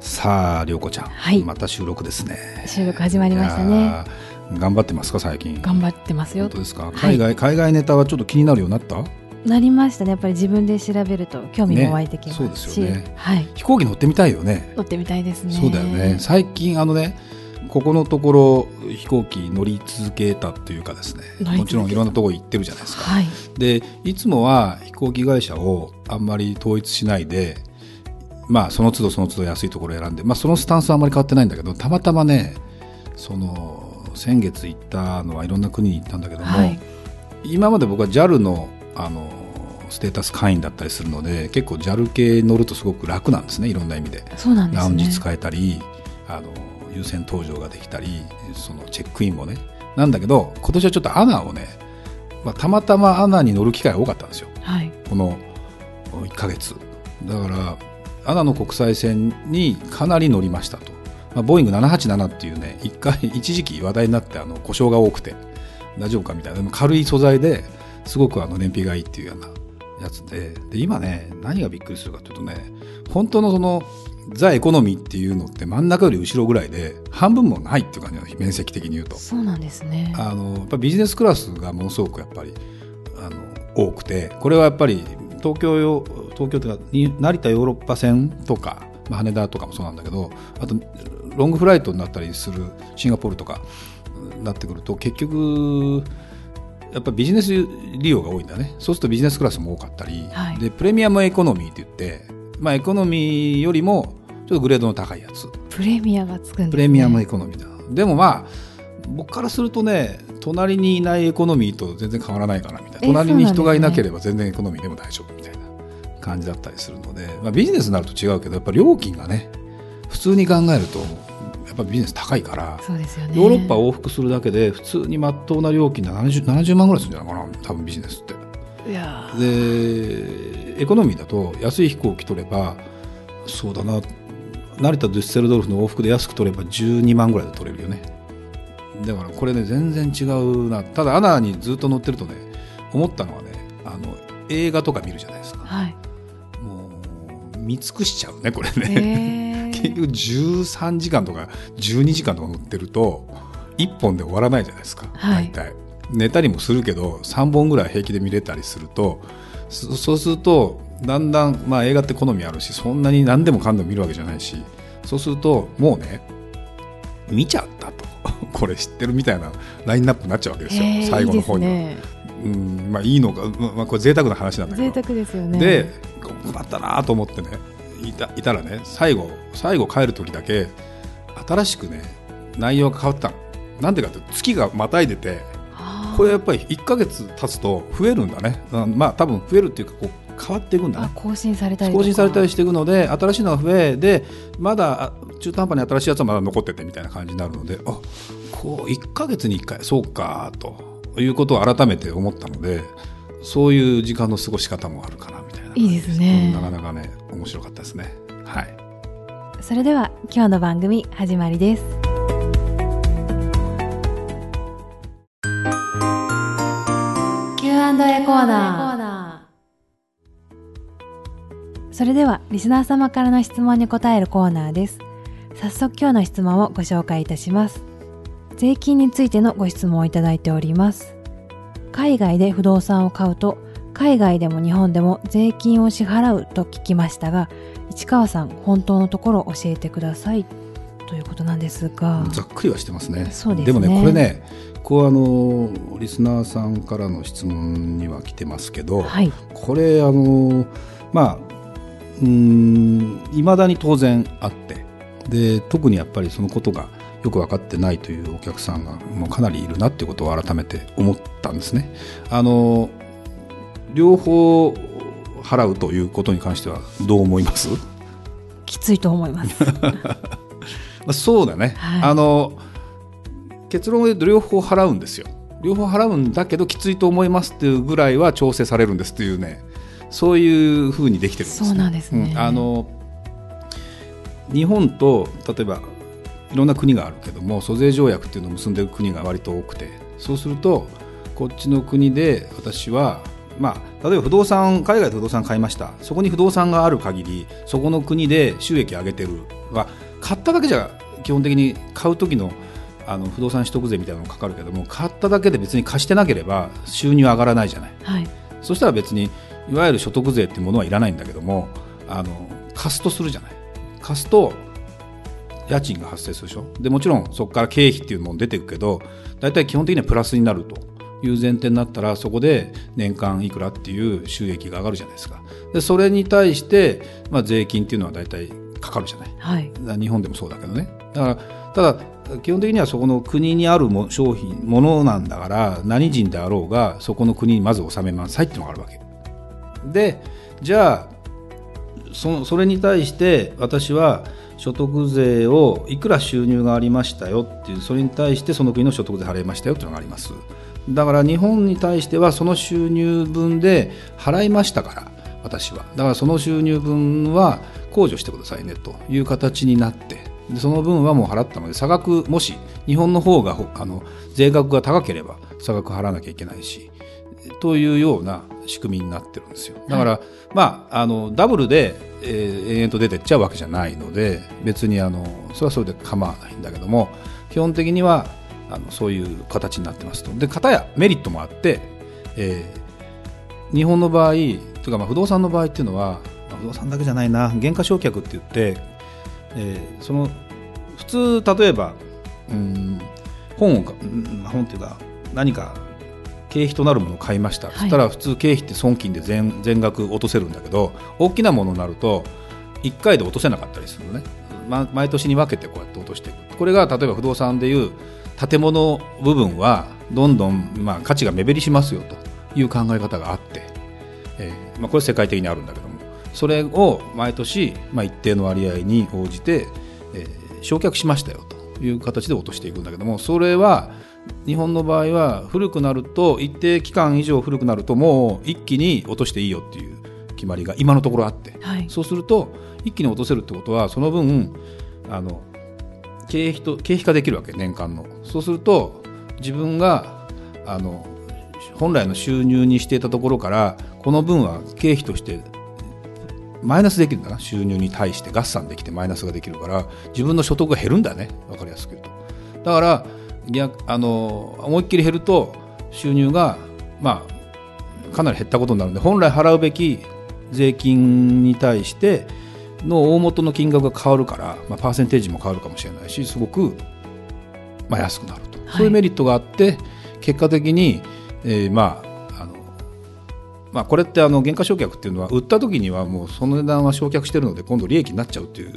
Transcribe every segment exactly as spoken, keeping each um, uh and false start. さあ、良子ちゃん、はい、また収録ですね。収録始まりましたね。頑張ってますか？最近頑張ってますよ。本当ですか？海外、はい、海外ネタはちょっと気になるようになったなりましたね。やっぱり自分で調べると興味も湧いてきますし、ね、そうですよね、はい、飛行機乗ってみたいよね。乗ってみたいですね。そうだよね。最近あのね、ここのところ飛行機乗り続けたというかですね、もちろんいろんなところ行ってるじゃないですか、はい、でいつもは飛行機会社をあんまり統一しないで、まあ、その都度その都度安いところを選んで、まあ、そのスタンスはあんまり変わってないんだけど、たまたまね、その先月行ったのはいろんな国に行ったんだけども、はい、今まで僕は ジャル のあのステータス会員だったりするので、結構 ジャル 系乗るとすごく楽なんですね、いろんな意味で。そうなんですね。ラウンジ使えたり、あの優先搭乗ができたり、そのチェックインもね。なんだけど今年はちょっと エーエヌエー をね、まあ、たまたま エーエヌエー に乗る機会が多かったんですよ、はい、このいっかげつだから エーエヌエー の国際線にかなり乗りましたと、まあ、ボーイングななはちななっていうね、一回一時期話題になって、あの故障が多くて大丈夫かみたいな、軽い素材ですごくあの燃費がいいっていうようなやつ で, で今ね、何がびっくりするかというとね、本当のそのザ・エコノミーっていうのって真ん中より後ろぐらいで半分もないっていう感じなの、面積的に言うと。そうなんですね。あのやっぱビジネスクラスがものすごくやっぱりあの多くて、これはやっぱり東京よ東京というか成田ヨーロッパ線とか、まあ、羽田とかもそうなんだけど、あとロングフライトになったりするシンガポールとかになってくると、結局やっぱビジネス利用が多いんだね。そうするとビジネスクラスも多かったり、はい、でプレミアムエコノミーって言って、まあ、エコノミーよりもちょっとグレードの高いやつ、プレミアがつくんですね。プレミアムエコノミーだ。でもまあ僕からするとね、隣にいないエコノミーと全然変わらないかなみたいな。隣に人がいなければ全然エコノミーでも大丈夫みたいな感じだったりするので、まあ、ビジネスになると違うけど、やっぱり料金がね、普通に考えるとやっぱりビジネス高いから。そうですよね。ヨーロッパ往復するだけで普通に真っ当な料金で ななじゅうまんぐらいするんじゃないかな、多分ビジネスって。いやでエコノミーだと安い飛行機取れば、そうだな、成田デュッセルドルフの往復で安く取ればじゅうにまんぐらいで取れるよね。だからこれね、全然違うな。ただエーエヌエーにずっと乗ってるとね、思ったのはね、あの映画とか見るじゃないですか、はい、もう見尽くしちゃうねこれね、えー、結局じゅうさんじかんとかじゅうにじかんとか乗ってるといっぽんで終わらないじゃないですか、はい、大体寝たりもするけどさんぼんぐらい平気で見れたりすると、そ, そうするとだんだん、まあ、映画って好みあるし、そんなに何でもかんでも見るわけじゃないし、そうするともうね、見ちゃったとこれ知ってるみたいなラインナップになっちゃうわけですよ、えー、最後の方には。いいですね。うん、まあいいのか、まあ、これ贅沢な話なんだけど、贅沢ですよね。で困ったなと思ってね、い た, いたらね、最後最後帰る時だけ新しくね、内容が変わったの。なんでかって、月がまたいでて、これやっぱりいっかげつ経つと増えるんだね、まあ、多分増えるっていうかこう変わっていくんだね。更新されたりとか更新されたりしていくので、新しいのが増えで、まだ中途半端に新しいやつはまだ残っててみたいな感じになるので、あ、こういっかげつにいっかいそうかということを改めて思ったので、そういう時間の過ごし方もあるかなみたいな。いいですね。なかなかね、面白かったですね、はい、それでは今日の番組始まりです。キューアンドエー コーナー。それではリスナー様からの質問に答えるコーナーです。早速今日の質問をご紹介いたします。税金についてのご質問をいただいております。海外で不動産を買うと海外でも日本でも税金を支払うと聞きましたが、市川さん本当のところを教えてくださいということなんですが。ざっくりはしてますね。そうですね。でもね、これね、こうあのリスナーさんからの質問には来てますけど、はい、これあのまあうーん未だに当然あって、で特にやっぱりそのことがよく分かってないというお客さんがもうかなりいるなっていうことを改めて思ったんですね。あの両方払うということに関してはどう思います？きついと思います。そうだね、はい、あの結論で両方払うんですよ。両方払うんだけどきついと思いますっていうぐらいは調整されるんですっていうね、そういう風にできてるんですね。そうなんですね、うん、あの日本と例えばいろんな国があるけども租税条約っていうのを結んでる国が割と多くて、そうするとこっちの国で私は、まあ、例えば不動産、海外で不動産買いました、そこに不動産がある限りそこの国で収益上げてるは買っただけじゃ基本的に買う時のあの不動産取得税みたいなのがかかるけども、買っただけで別に貸してなければ収入上がらないじゃない、はい、そしたら別にいわゆる所得税っていうものはいらないんだけども、あの貸すとするじゃない、貸すと家賃が発生するでしょ。でもちろんそこから経費っていうのも出てくけど、だいたい基本的にはプラスになるという前提になったら、そこで年間いくらっていう収益が上がるじゃないですか。でそれに対して、まあ、税金っていうのはだいたいかかるじゃない、はい、日本でもそうだけどね。だからただ基本的にはそこの国にあるも商品ものなんだから、何人であろうがそこの国にまず納めなさいっていうのがあるわけで、じゃあ そ, それに対して私は所得税をいくら収入がありましたよっていう、それに対してその国の所得税払いましたよっていうのがあります。だから日本に対してはその収入分で払いましたから、私はだからその収入分は控除してくださいねという形になって、でその分はもう払ったので差額、もし日本の方があの税額が高ければ差額払わなきゃいけないしというような仕組みになってるんですよ。だから、はい、まあ、あのダブルで、えー、延々と出てっちゃうわけじゃないので、別にあのそれはそれで構わないんだけども、基本的にはあのそういう形になってますと。で片やメリットもあって、えー、日本の場合というか、まあ不動産の場合っていうのは、まあ、不動産だけじゃないな、減価償却って言って、えー、その普通例えば、うん、本を、うん、本っていうか何か経費となるものを買いました、はい、そしたら普通経費って損金で 全, 全額落とせるんだけど、大きなものになるといっかいで落とせなかったりするのね、ま、毎年に分けてこうやって落としていく。これが例えば不動産でいう建物部分はどんどん、まあ、価値が目減りしますよという考え方があって、えーまあ、これ世界的にあるんだけども、それを毎年、まあ、一定の割合に応じて、えー、償却しましたよという形で落としていくんだけども、それは日本の場合は古くなると一定期間以上古くなるともう一気に落としていいよっていう決まりが今のところあって、はい、そうすると一気に落とせるってことはその分あの経費と経費化できるわけ、年間の。そうすると自分があの本来の収入にしていたところからこの分は経費としてマイナスできるんだな、収入に対して合算できてマイナスができるから自分の所得が減るんだね、分かりやすく言うと。だから逆あの思いっきり減ると収入が、まあ、かなり減ったことになるので、本来払うべき税金に対しての大元の金額が変わるから、まあ、パーセンテージも変わるかもしれないし、すごく、まあ、安くなると、はい、そういうメリットがあって結果的に、えーまああのまあ、これってあの減価償却っていうのは売った時にはもうその値段は償却してるので今度利益になっちゃうっていう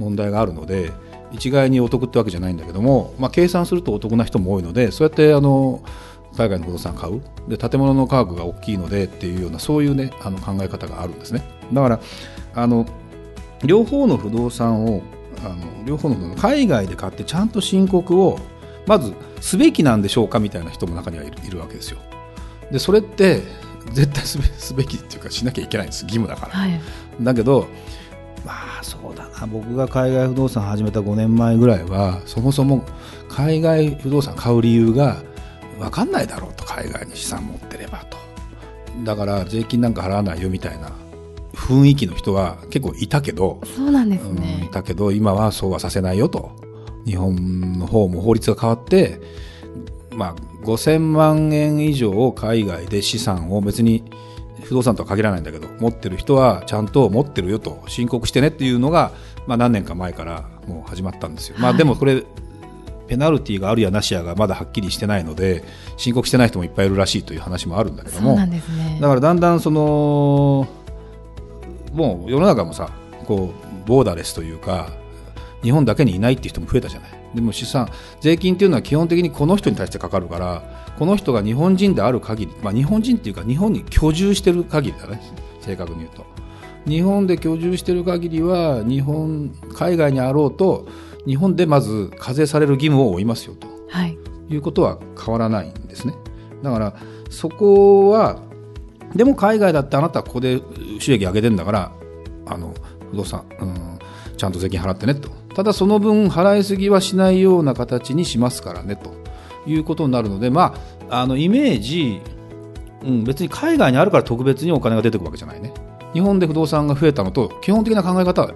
問題があるので一概にお得ってわけじゃないんだけども、まあ、計算するとお得な人も多いので、そうやってあの海外の不動産買うで建物の価格が大きいのでっていうようなそういう、ね、あの考え方があるんですね。だからあの両方の不動産をあの両方の海外で買ってちゃんと申告をまずすべきなんでしょうかみたいな人も中にはいる、いるわけですよ。でそれって絶対すべ、すべきっていうかしなきゃいけないんです、義務だから、はい、だけどまあそうだな、僕が海外不動産始めたごねんまえぐらいはそもそも海外不動産買う理由が分かんないだろうと、海外に資産持ってればと、だから税金なんか払わないよみたいな雰囲気の人は結構いたけど、そうなんですね、うん、いたけど今はそうはさせないよと、日本の方も法律が変わって、まあ、ごせんまんえん以上を海外で資産を別に不動産とは限らないんだけど持ってる人はちゃんと持ってるよと申告してねっていうのが、まあ、何年か前からもう始まったんですよ、はい、まあ、でもこれペナルティがあるやなしやがまだはっきりしてないので申告してない人もいっぱいいるらしいという話もあるんだけども、そうなんですね、だからだんだんそのもう世の中もさこうボーダーレスというか日本だけにいないっていう人も増えたじゃない。でも資産税金っていうのは基本的にこの人に対してかかるから、この人が日本人である限り、まあ、日本人っていうか日本に居住してる限りだね、正確に言うと日本で居住してる限りは日本海外にあろうと日本でまず課税される義務を負いますよと、はい、いうことは変わらないんですね。だからそこはでも海外だってあなたはここで収益上げてんだから、あの不動産、うん、ちゃんと税金払ってねと。ただその分払いすぎはしないような形にしますからねということになるので、まあ、あのイメージ、うん、別に海外にあるから特別にお金が出てくるわけじゃないね。日本で不動産が増えたのと基本的な考え方は、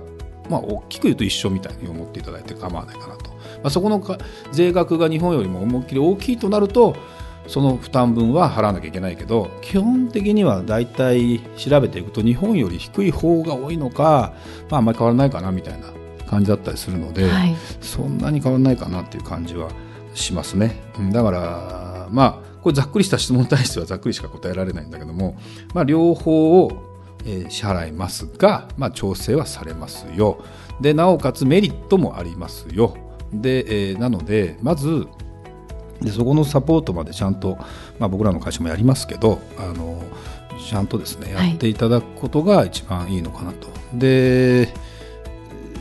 まあ、大きく言うと一緒みたいに思っていただいて構わないかなと。まあ、そこの税額が日本よりも思いっきり大きいとなるとその負担分は払わなきゃいけないけど、基本的にはだいたい調べていくと日本より低い方が多いのか、まあ、あんまり変わらないかなみたいな感じだったりするので、はい、そんなに変わらないかなっていう感じはしますね。だから、まあ、これざっくりした質問に対してはざっくりしか答えられないんだけども、まあ、両方を支払いますが、まあ、調整はされますよ。でなおかつメリットもありますよ。で、えー、なのでまずでそこのサポートまでちゃんと、まあ、僕らの会社もやりますけど、あのちゃんとですねやっていただくことが一番いいのかなと。はい、で、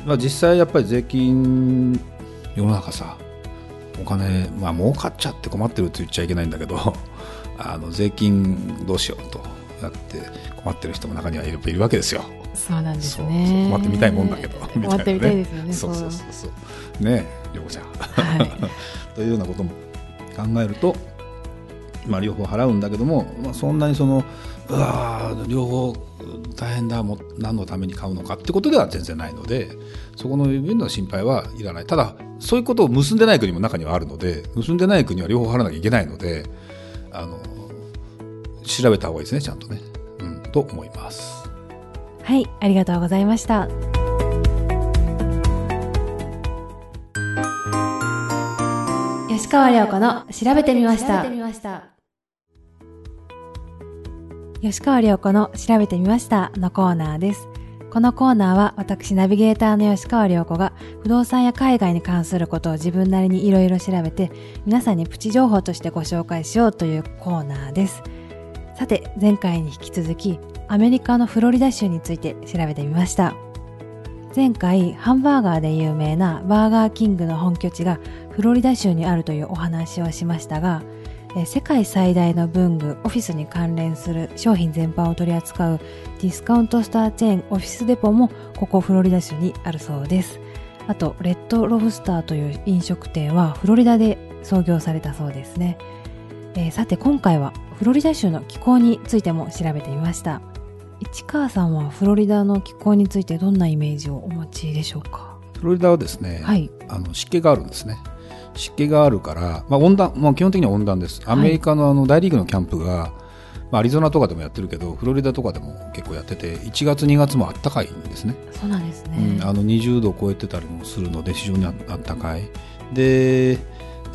まあ、実際やっぱり税金世の中さお金、まあ、儲かっちゃって困ってると言っちゃいけないんだけどあの税金どうしようとなって困ってる人も中にはいる、いるわけですよ。そうなんですね。そうそう困ってみたいもんだけどみたいなね。困ってみたいですよね。そうそうそうそうねえ涼子ちゃん、はい、というようなことも考えると、まあ、両方払うんだけども、まあ、そんなにそのうわ両方大変だも何のために買うのかってことでは全然ないので、そこの部分の心配はいらない。ただそういうことを結んでない国も中にはあるので、結んでない国は両方払わなきゃいけないので、あの調べた方がいいですね、ちゃんとね、うん、と思います。はい、ありがとうございました。吉川良子の調べてみました。吉川良子の調べてみましたのコーナーです。このコーナーは私ナビゲーターの吉川良子が不動産や海外に関することを自分なりにいろいろ調べて皆さんにプチ情報としてご紹介しようというコーナーです。さて前回に引き続きアメリカのフロリダ州について調べてみました。前回ハンバーガーで有名なバーガーキングの本拠地がフロリダ州にあるというお話をしましたが、え世界最大の文具オフィスに関連する商品全般を取り扱うディスカウントストアチェーンオフィスデポもここフロリダ州にあるそうです。あとレッドロブスターという飲食店はフロリダで創業されたそうですね。えさて今回はフロリダ州の気候についても調べてみました。市川さんはフロリダの気候についてどんなイメージをお持ちでしょうか？フロリダはですね、はい、あの湿気があるんですね。湿気があるから、まあ温暖まあ、基本的には温暖です。アメリカの、 あの大リーグのキャンプが、まあ、アリゾナとかでもやってるけどフロリダとかでも結構やってていちがつにがつもあったかいんですね。そうなんですね、うん、あのにじゅうど超えてたりもするので非常にあったかいで、え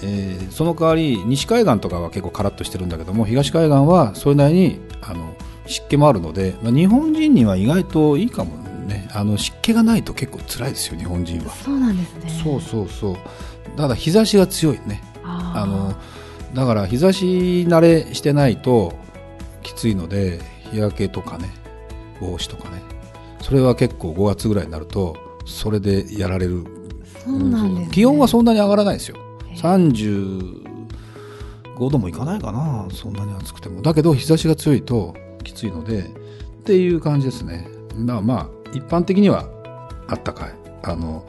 ー、その代わり西海岸とかは結構カラッとしてるんだけども東海岸はそれなりにあの湿気もあるので、まあ、日本人には意外といいかもね。あの湿気がないと結構辛いですよ日本人は。そうなんですね。そうそうそう。ただ日差しが強いね。ああのだから日差し慣れしてないときついので日焼けとかね帽子とかねそれは結構ごがつぐらいになるとそれでやられる。そうなんですね。気温はそんなに上がらないですよ。さんじゅうごどもいかないかなそんなに暑くても。だけど日差しが強いときついのでっていう感じですね。だからまあ一般的にはあったかいあの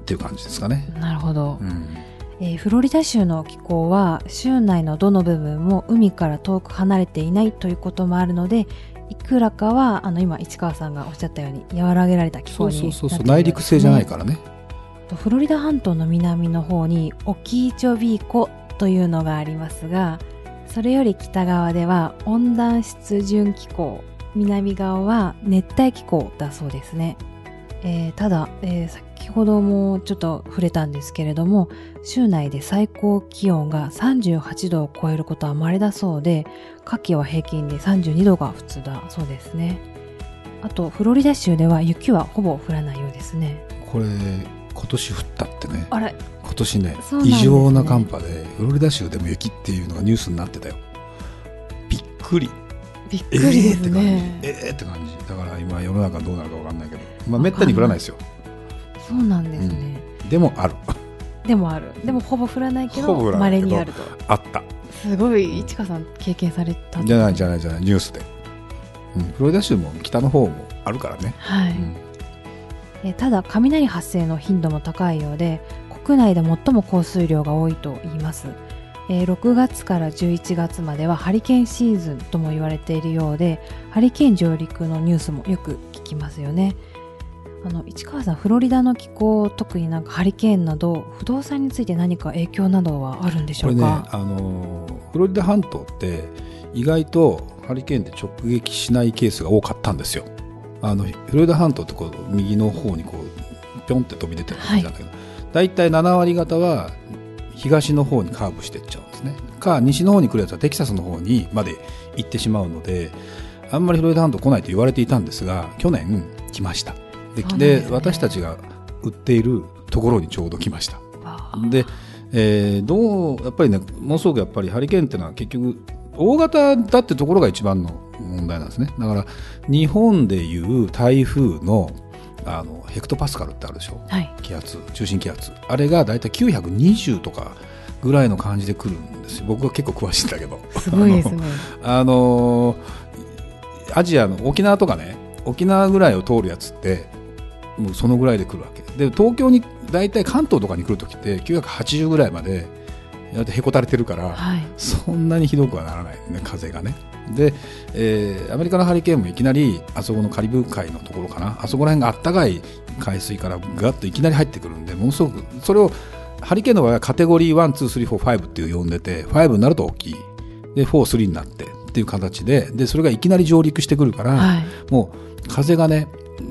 っていう感じですかね。なるほど、うん。えー、フロリダ州の気候は州内のどの部分も海から遠く離れていないということもあるのでいくらかはあの今市川さんがおっしゃったように和らげられた気候になっているんですね。そうそうそうそう内陸性じゃないからね。フロリダ半島の南の方にオキーチョビー湖というのがありますがそれより北側では温暖湿潤気候南側は熱帯気候だそうですね。えー、ただ、えー、先ほどもちょっと触れたんですけれども州内で最高気温がさんじゅうはちどを超えることは稀だそうで夏季は平均でさんじゅうにどが普通だそうですね。あとフロリダ州では雪はほぼ降らないようですね。これ今年降ったってね。あれ今年 ね, ね異常な寒波でフロリダ州でも雪っていうのがニュースになってたよ。びっくりびっくりですね。えー、って感じ、えー、って感じだから今世の中どうなるか分かんないけど、まあ、めったに降らないですよ。そうなんですね、うん、でもあるでもある。でもほぼ降らないけど稀にあると。あった。すごい、いちかさん経験された。じゃないじゃないじゃない、ニュースで、うん、フロリダ州も北の方もあるからね。はい、うん、えー、ただ雷発生の頻度も高いようで、国内で最も降水量が多いと言います。えー、ろくがつからじゅういちがつまではハリケーンシーズンとも言われているようで、ハリケーン上陸のニュースもよく聞きますよね。あの市川さん、フロリダの気候、特になんかハリケーンなど不動産について何か影響などはあるんでしょうか。これね、あのフロリダ半島って意外とハリケーンで直撃しないケースが多かったんですよ。あのフロリダ半島ってこう右の方にこうピョンって飛び出てる感じなんだけど、はい、だいたいなな割方は東の方にカーブしていっちゃうんですね。か西の方に来るやつはテキサスの方にまで行ってしまうので、あんまりフロリダ半島来ないと言われていたんですが、去年来ました。で、で、ね、私たちが売っているところにちょうど来ました。で、えー、どうやっぱりね、ものすごくやっぱりハリケーンっていうのは結局大型だってところが一番の問題なんですね。だから日本でいう台風の、あのヘクトパスカルってあるでしょ、はい、気圧、中心気圧、あれがだいたいきゅうひゃくにじゅうとかぐらいの感じで来るんですよ。僕は結構詳しいんだけど。すごいですね。あのアジアの沖縄とかね、沖縄ぐらいを通るやつってもうそのぐらいで来るわけで、東京にだいたい関東とかに来るときってきゅうひゃくはちじゅうぐらいまでへこたれてるから、はい、そんなにひどくはならないね、風がね。で、えー、アメリカのハリケーンもいきなりあそこのカリブ海のところかな、あそこら辺があったかい海水からガッといきなり入ってくるんで、ものすごくそれをハリケーンの場合はカテゴリーいち、に、さん、よん、ごっていう呼んでて、ごになると大きいで、よん、さんになってっていう形 で, でそれがいきなり上陸してくるから、はい、もう風がね、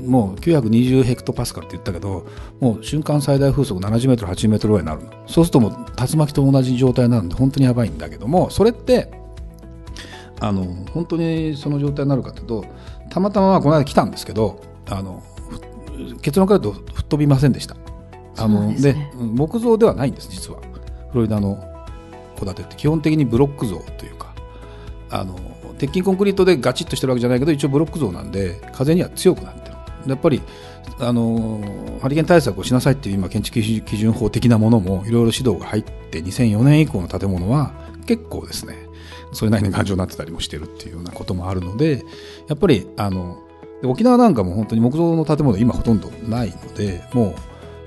もうきゅうひゃくにじゅうヘクトパスカルって言ったけど、もう瞬間最大風速ななじゅうメートル、はちじゅうメートルぐらいになるの。そうするともう竜巻と同じ状態なんで本当にやばいんだけども、それってあの本当にその状態になるかというと、たまたまこの間来たんですけど、あの結論から言うと吹っ飛びませんでした。あので、ね、で木造ではないんです。実はフロリダの戸建てって基本的にブロック造というか、あの鉄筋コンクリートでガチッとしてるわけじゃないけど、一応ブロック造なんで風には強くなってる。やっぱりあのハリケーン対策をしなさいっていう今建築基準法的なものもいろいろ指導が入って、にせんよねん以降の建物は結構ですね、それなりの頑丈になってたりもしてるっていうようなこともあるので、やっぱりあの沖縄なんかも本当に木造の建物今ほとんどないので、もう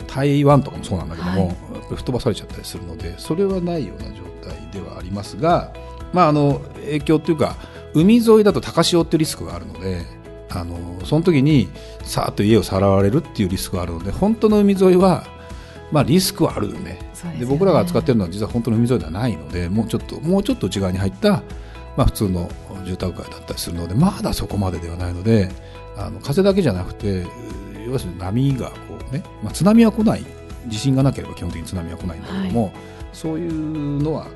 台湾とかもそうなんだけども、はい、吹っ飛ばされちゃったりするので、それはないような状態ではありますが、まあ、あの影響というか、海沿いだと高潮っていうリスクがあるので、あのその時にさーっと家をさらわれるっていうリスクがあるので、本当の海沿いは、まあ、リスクはあるよね。そうですよね。で、僕らが扱っているのは実は本当の海沿いではないので、もうちょっと、もうちょっと内側に入った、まあ、普通の住宅街だったりするので、まだそこまでではないので、あの風だけじゃなくて、要するに波がこう、ね、まあ、津波は来ない、地震がなければ基本的に津波は来ないんだけども、はい、そういうのは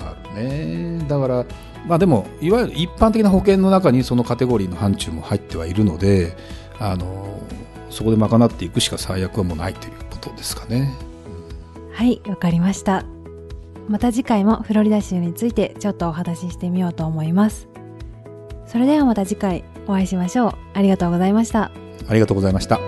あるね。だからまあ、でもいわゆる一般的な保険の中にそのカテゴリーの範疇も入ってはいるので、あのそこで賄っていくしか最悪はもうないということですかね。うん、はい、わかりました。また次回もフロリダ州についてちょっとお話ししてみようと思います。それではまた次回お会いしましょう。ありがとうございました。ありがとうございました。